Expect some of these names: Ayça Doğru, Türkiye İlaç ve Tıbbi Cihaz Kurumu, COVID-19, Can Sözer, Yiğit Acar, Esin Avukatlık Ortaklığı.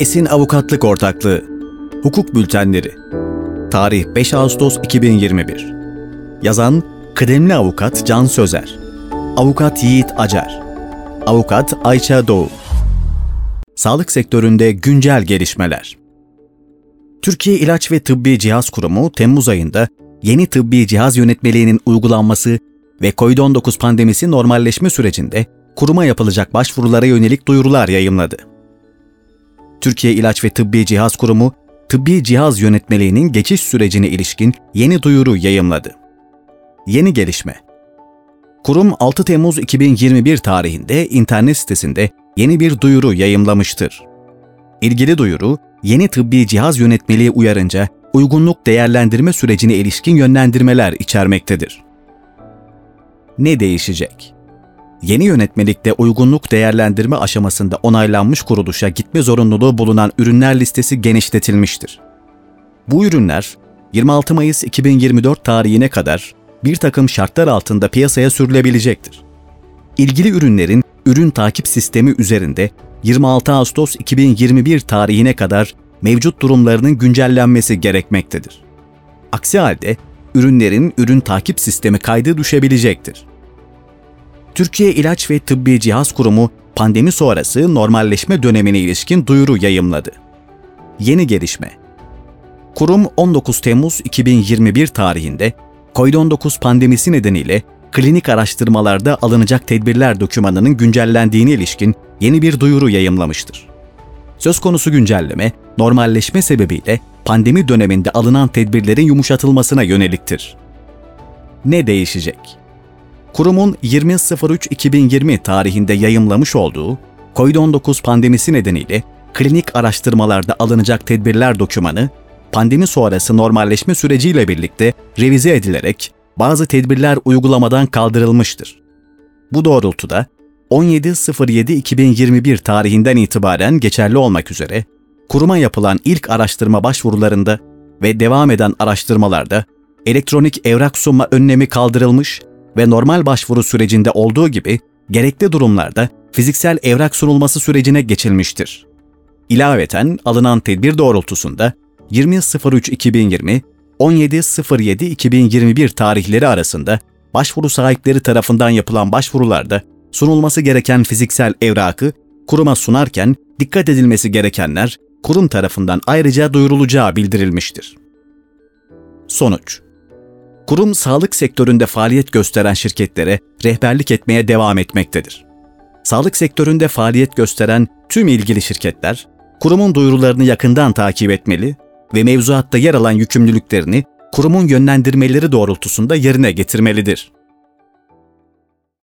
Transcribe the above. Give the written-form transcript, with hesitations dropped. Esin Avukatlık Ortaklığı Hukuk Bültenleri Tarih 5 Ağustos 2021 Yazan Kıdemli Avukat Can Sözer Avukat Yiğit Acar Avukat Ayça Doğru Sağlık sektöründe güncel gelişmeler Türkiye İlaç ve Tıbbi Cihaz Kurumu Temmuz ayında yeni tıbbi cihaz yönetmeliğinin uygulanması ve COVID-19 pandemisi normalleşme sürecinde kuruma yapılacak başvurulara yönelik duyurular yayımladı. Türkiye İlaç ve Tıbbi Cihaz Kurumu, Tıbbi Cihaz Yönetmeliğinin geçiş sürecine ilişkin yeni duyuru yayımladı. Yeni gelişme. Kurum 6 Temmuz 2021 tarihinde internet sitesinde yeni bir duyuru yayımlamıştır. İlgili duyuru, yeni Tıbbi Cihaz Yönetmeliği uyarınca uygunluk değerlendirme sürecine ilişkin yönlendirmeler içermektedir. Ne değişecek? Yeni yönetmelikte uygunluk değerlendirme aşamasında onaylanmış kuruluşa gitme zorunluluğu bulunan ürünler listesi genişletilmiştir. Bu ürünler 26 Mayıs 2024 tarihine kadar birtakım şartlar altında piyasaya sürülebilecektir. İlgili ürünlerin ürün takip sistemi üzerinde 26 Ağustos 2021 tarihine kadar mevcut durumlarının güncellenmesi gerekmektedir. Aksi halde ürünlerin ürün takip sistemi kaydı düşebilecektir. Türkiye İlaç ve Tıbbi Cihaz Kurumu pandemi sonrası normalleşme dönemine ilişkin duyuru yayımladı. Yeni gelişme. Kurum 19 Temmuz 2021 tarihinde COVID-19 pandemisi nedeniyle klinik araştırmalarda alınacak tedbirler dokümanının güncellendiğine ilişkin yeni bir duyuru yayımlamıştır. Söz konusu güncelleme, normalleşme sebebiyle pandemi döneminde alınan tedbirlerin yumuşatılmasına yöneliktir. Ne değişecek? Kurumun 20.03.2020 tarihinde yayımlamış olduğu COVID-19 pandemisi nedeniyle klinik araştırmalarda alınacak tedbirler dokümanı, pandemi sonrası normalleşme süreciyle birlikte revize edilerek bazı tedbirler uygulamadan kaldırılmıştır. Bu doğrultuda 17.07.2021 tarihinden itibaren geçerli olmak üzere kuruma yapılan ilk araştırma başvurularında ve devam eden araştırmalarda elektronik evrak sunma önlemi kaldırılmış ve normal başvuru sürecinde olduğu gibi gerekli durumlarda fiziksel evrak sunulması sürecine geçilmiştir. İlaveten alınan tedbir doğrultusunda 20.03.2020, 17.07.2021 tarihleri arasında başvuru sahipleri tarafından yapılan başvurularda sunulması gereken fiziksel evrakı kuruma sunarken dikkat edilmesi gerekenler kurum tarafından ayrıca duyurulacağı bildirilmiştir. Sonuç. Kurum sağlık sektöründe faaliyet gösteren şirketlere rehberlik etmeye devam etmektedir. Sağlık sektöründe faaliyet gösteren tüm ilgili şirketler, kurumun duyurularını yakından takip etmeli ve mevzuatta yer alan yükümlülüklerini kurumun yönlendirmeleri doğrultusunda yerine getirmelidir.